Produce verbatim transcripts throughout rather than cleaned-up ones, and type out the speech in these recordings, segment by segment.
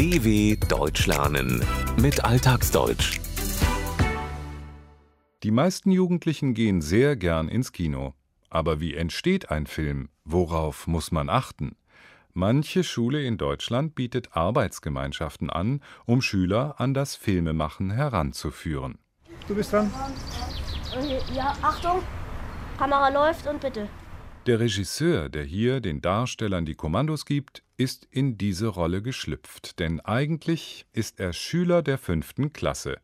D W Deutsch lernen mit Alltagsdeutsch. Die meisten Jugendlichen gehen sehr gern ins Kino. Aber wie entsteht ein Film? Worauf muss man achten? Manche Schule in Deutschland bietet Arbeitsgemeinschaften an, um Schüler an das Filmemachen heranzuführen. Du bist dran. Ja, Achtung, Kamera läuft und bitte. Der Regisseur, der hier den Darstellern die Kommandos gibt, ist in diese Rolle geschlüpft, denn eigentlich ist er Schüler der fünften Klasse.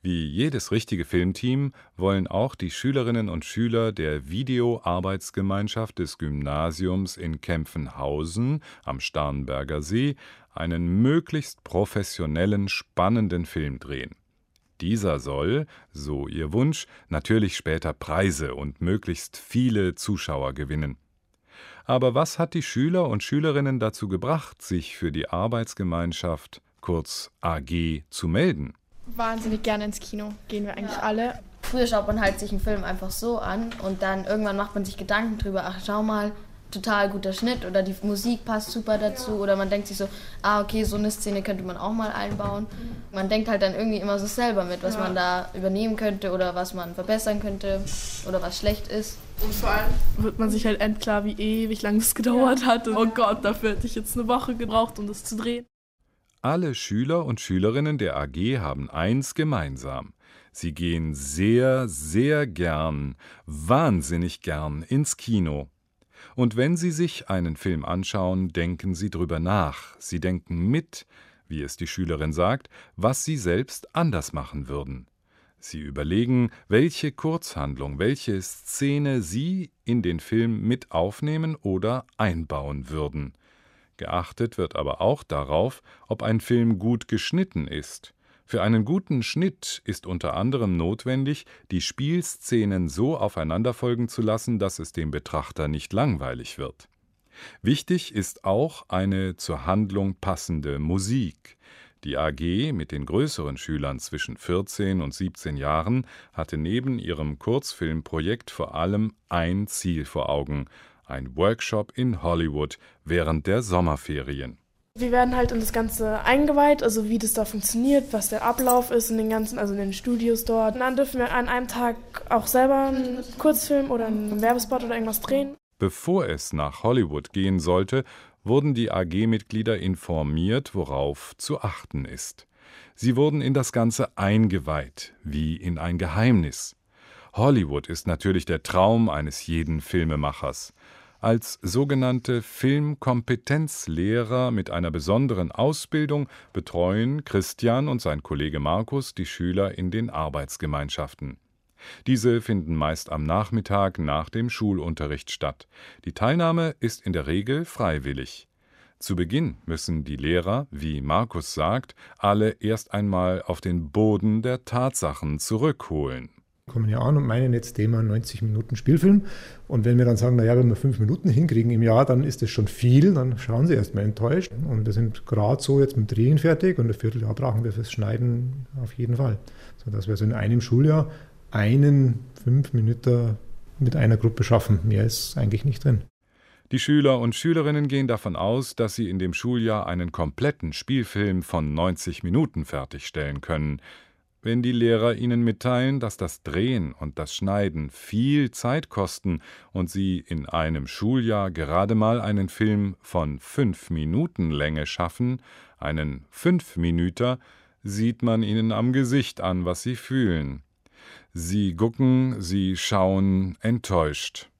Wie jedes richtige Filmteam wollen auch die Schülerinnen und Schüler der Videoarbeitsgemeinschaft des Gymnasiums in Kempfenhausen am Starnberger See einen möglichst professionellen, spannenden Film drehen. Dieser soll, so ihr Wunsch, natürlich später Preise und möglichst viele Zuschauer gewinnen. Aber was hat die Schüler und Schülerinnen dazu gebracht, sich für die Arbeitsgemeinschaft, kurz A G, zu melden? Wahnsinnig gerne ins Kino gehen wir eigentlich alle. Früher schaut man halt sich einen Film einfach so an und dann irgendwann macht man sich Gedanken drüber, ach schau mal, total guter Schnitt oder die Musik passt super dazu oder man denkt sich so, ah okay, so eine Szene könnte man auch mal einbauen. Man denkt halt dann irgendwie immer so selber mit, was ja. man da übernehmen könnte oder was man verbessern könnte oder was schlecht ist. Und vor allem wird man sich halt endklar, wie ewig lang es gedauert ja. hat. Und, oh Gott, dafür hätte ich jetzt eine Woche gebraucht, um das zu drehen. Alle Schüler und Schülerinnen der A G haben eins gemeinsam. Sie gehen sehr, sehr gern, wahnsinnig gern ins Kino. Und wenn Sie sich einen Film anschauen, denken Sie drüber nach. Sie denken mit, wie es die Schülerin sagt, was Sie selbst anders machen würden. Sie überlegen, welche Kurzhandlung, welche Szene Sie in den Film mit aufnehmen oder einbauen würden. Geachtet wird aber auch darauf, ob ein Film gut geschnitten ist. Für einen guten Schnitt ist unter anderem notwendig, die Spielszenen so aufeinanderfolgen zu lassen, dass es dem Betrachter nicht langweilig wird. Wichtig ist auch eine zur Handlung passende Musik. Die A G mit den größeren Schülern zwischen vierzehn und siebzehn Jahren hatte neben ihrem Kurzfilmprojekt vor allem ein Ziel vor Augen: ein Workshop in Hollywood während der Sommerferien. Wir werden halt in das Ganze eingeweiht, also wie das da funktioniert, was der Ablauf ist in den ganzen, also in den Studios dort. Und dann dürfen wir an einem Tag auch selber einen Kurzfilm oder einen Werbespot oder irgendwas drehen. Bevor es nach Hollywood gehen sollte, wurden die A G-Mitglieder informiert, worauf zu achten ist. Sie wurden in das Ganze eingeweiht, wie in ein Geheimnis. Hollywood ist natürlich der Traum eines jeden Filmemachers. Als sogenannte Filmkompetenzlehrer mit einer besonderen Ausbildung betreuen Christian und sein Kollege Markus die Schüler in den Arbeitsgemeinschaften. Diese finden meist am Nachmittag nach dem Schulunterricht statt. Die Teilnahme ist in der Regel freiwillig. Zu Beginn müssen die Lehrer, wie Markus sagt, alle erst einmal auf den Boden der Tatsachen zurückholen. Kommen ja an und meinen jetzt Thema neunzig Minuten Spielfilm. Und wenn wir dann sagen, naja, wenn wir fünf Minuten hinkriegen im Jahr, dann ist das schon viel, dann schauen sie erstmal enttäuscht. Und wir sind gerade so jetzt mit Drehen fertig und ein Vierteljahr brauchen wir fürs Schneiden auf jeden Fall. Sodass wir so in einem Schuljahr einen fünf Minuten mit einer Gruppe schaffen. Mehr ist eigentlich nicht drin. Die Schüler und Schülerinnen gehen davon aus, dass sie in dem Schuljahr einen kompletten Spielfilm von neunzig Minuten fertigstellen können. Wenn die Lehrer ihnen mitteilen, dass das Drehen und das Schneiden viel Zeit kosten und sie in einem Schuljahr gerade mal einen Film von fünf Minuten Länge schaffen, einen Fünfminüter, sieht man ihnen am Gesicht an, was sie fühlen. Sie gucken, sie schauen enttäuscht.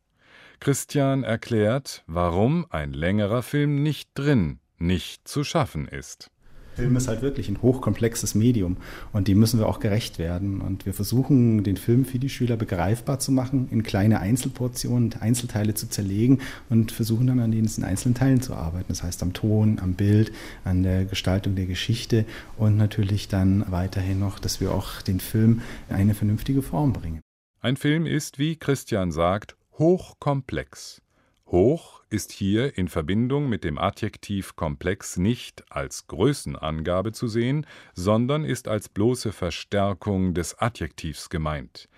Christian erklärt, warum ein längerer Film nicht drin, nicht zu schaffen ist. Film ist halt wirklich ein hochkomplexes Medium und dem müssen wir auch gerecht werden. Und wir versuchen, den Film für die Schüler begreifbar zu machen, in kleine Einzelportionen, Einzelteile zu zerlegen und versuchen dann an den einzelnen Teilen zu arbeiten. Das heißt am Ton, am Bild, an der Gestaltung der Geschichte und natürlich dann weiterhin noch, dass wir auch den Film in eine vernünftige Form bringen. Ein Film ist, wie Christian sagt, hochkomplex. Hoch ist hier in Verbindung mit dem Adjektiv komplex nicht als Größenangabe zu sehen, sondern ist als bloße Verstärkung des Adjektivs gemeint.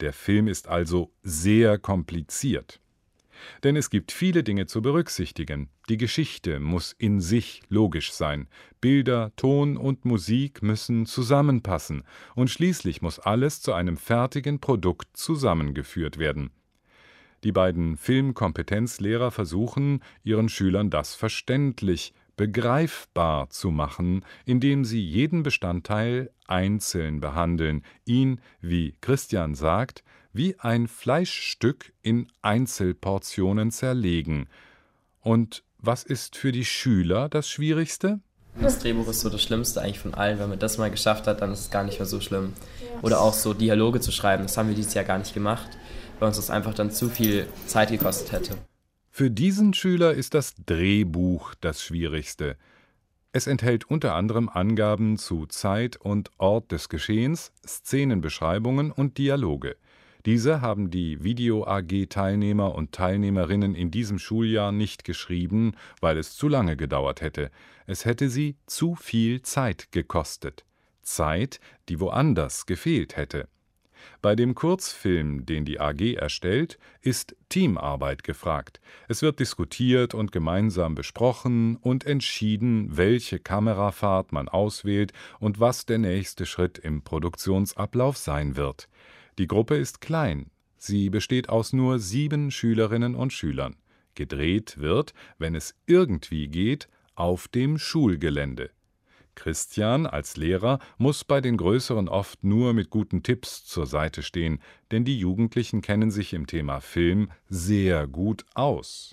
Der Film ist also sehr kompliziert. Denn es gibt viele Dinge zu berücksichtigen. Die Geschichte muss in sich logisch sein. Bilder, Ton und Musik müssen zusammenpassen. Und schließlich muss alles zu einem fertigen Produkt zusammengeführt werden. Die beiden Filmkompetenzlehrer versuchen, ihren Schülern das verständlich, begreifbar zu machen, indem sie jeden Bestandteil einzeln behandeln, ihn, wie Christian sagt, wie ein Fleischstück in Einzelportionen zerlegen. Und was ist für die Schüler das Schwierigste? Das Drehbuch ist so das Schlimmste eigentlich von allen. Wenn man das mal geschafft hat, dann ist es gar nicht mehr so schlimm. Oder auch so Dialoge zu schreiben, das haben wir dieses Jahr gar nicht gemacht, weil uns das einfach dann zu viel Zeit gekostet hätte. Für diesen Schüler ist das Drehbuch das Schwierigste. Es enthält unter anderem Angaben zu Zeit und Ort des Geschehens, Szenenbeschreibungen und Dialoge. Diese haben die Video-A G-Teilnehmer und Teilnehmerinnen in diesem Schuljahr nicht geschrieben, weil es zu lange gedauert hätte. Es hätte sie zu viel Zeit gekostet. Zeit, die woanders gefehlt hätte. Bei dem Kurzfilm, den die A G erstellt, ist Teamarbeit gefragt. Es wird diskutiert und gemeinsam besprochen und entschieden, welche Kamerafahrt man auswählt und was der nächste Schritt im Produktionsablauf sein wird. Die Gruppe ist klein. Sie besteht aus nur sieben Schülerinnen und Schülern. Gedreht wird, wenn es irgendwie geht, auf dem Schulgelände. Christian als Lehrer muss bei den Größeren oft nur mit guten Tipps zur Seite stehen, denn die Jugendlichen kennen sich im Thema Film sehr gut aus.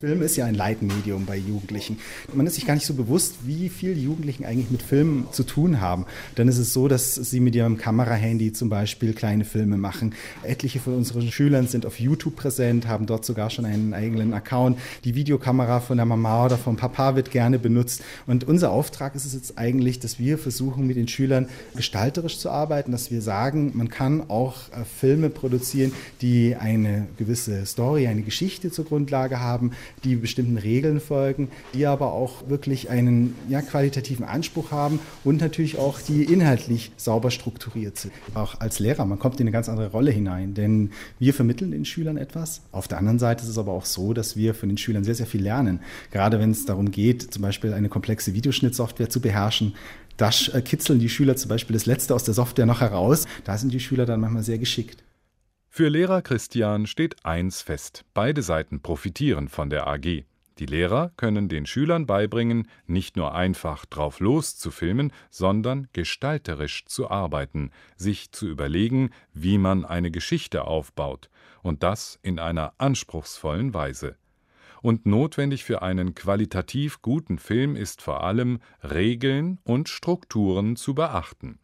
Film ist ja ein Leitmedium bei Jugendlichen. Man ist sich gar nicht so bewusst, wie viele Jugendlichen eigentlich mit Filmen zu tun haben. Dann ist es so, dass sie mit ihrem Kamerahandy zum Beispiel kleine Filme machen. Etliche von unseren Schülern sind auf YouTube präsent, haben dort sogar schon einen eigenen Account. Die Videokamera von der Mama oder vom Papa wird gerne benutzt. Und unser Auftrag ist es jetzt eigentlich, dass wir versuchen, mit den Schülern gestalterisch zu arbeiten, dass wir sagen, man kann auch Filme produzieren, die eine gewisse Story, eine Geschichte zur Grundlage haben, die bestimmten Regeln folgen, die aber auch wirklich einen ja, qualitativen Anspruch haben und natürlich auch die inhaltlich sauber strukturiert sind. Auch als Lehrer, man kommt in eine ganz andere Rolle hinein, denn wir vermitteln den Schülern etwas. Auf der anderen Seite ist es aber auch so, dass wir von den Schülern sehr, sehr viel lernen. Gerade wenn es darum geht, zum Beispiel eine komplexe Videoschnittsoftware zu beherrschen, da kitzeln die Schüler zum Beispiel das Letzte aus der Software noch heraus. Da sind die Schüler dann manchmal sehr geschickt. Für Lehrer Christian steht eins fest: Beide Seiten profitieren von der A G. Die Lehrer können den Schülern beibringen, nicht nur einfach drauf los zu filmen, sondern gestalterisch zu arbeiten, sich zu überlegen, wie man eine Geschichte aufbaut. Und das in einer anspruchsvollen Weise. Und notwendig für einen qualitativ guten Film ist vor allem, Regeln und Strukturen zu beachten.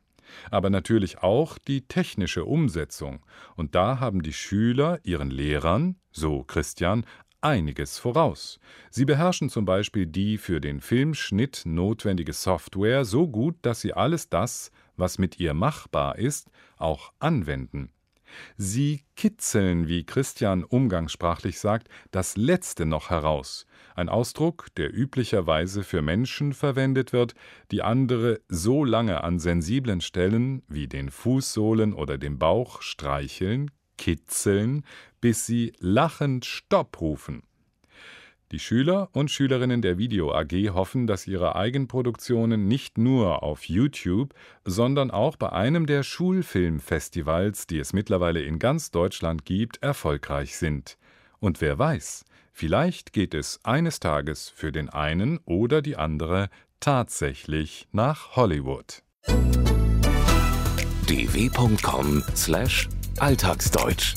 Aber natürlich auch die technische Umsetzung. Und da haben die Schüler ihren Lehrern, so Christian, einiges voraus. Sie beherrschen zum Beispiel die für den Filmschnitt notwendige Software so gut, dass sie alles das, was mit ihr machbar ist, auch anwenden. Sie kitzeln, wie Christian umgangssprachlich sagt, das Letzte noch heraus. Ein Ausdruck, der üblicherweise für Menschen verwendet wird, die andere so lange an sensiblen Stellen wie den Fußsohlen oder dem Bauch streicheln, kitzeln, bis sie lachend Stopp rufen. Die Schüler und Schülerinnen der Video A G hoffen, dass ihre Eigenproduktionen nicht nur auf YouTube, sondern auch bei einem der Schulfilmfestivals, die es mittlerweile in ganz Deutschland gibt, erfolgreich sind. Und wer weiß, vielleicht geht es eines Tages für den einen oder die andere tatsächlich nach Hollywood. d w punkt com slash alltagsdeutsch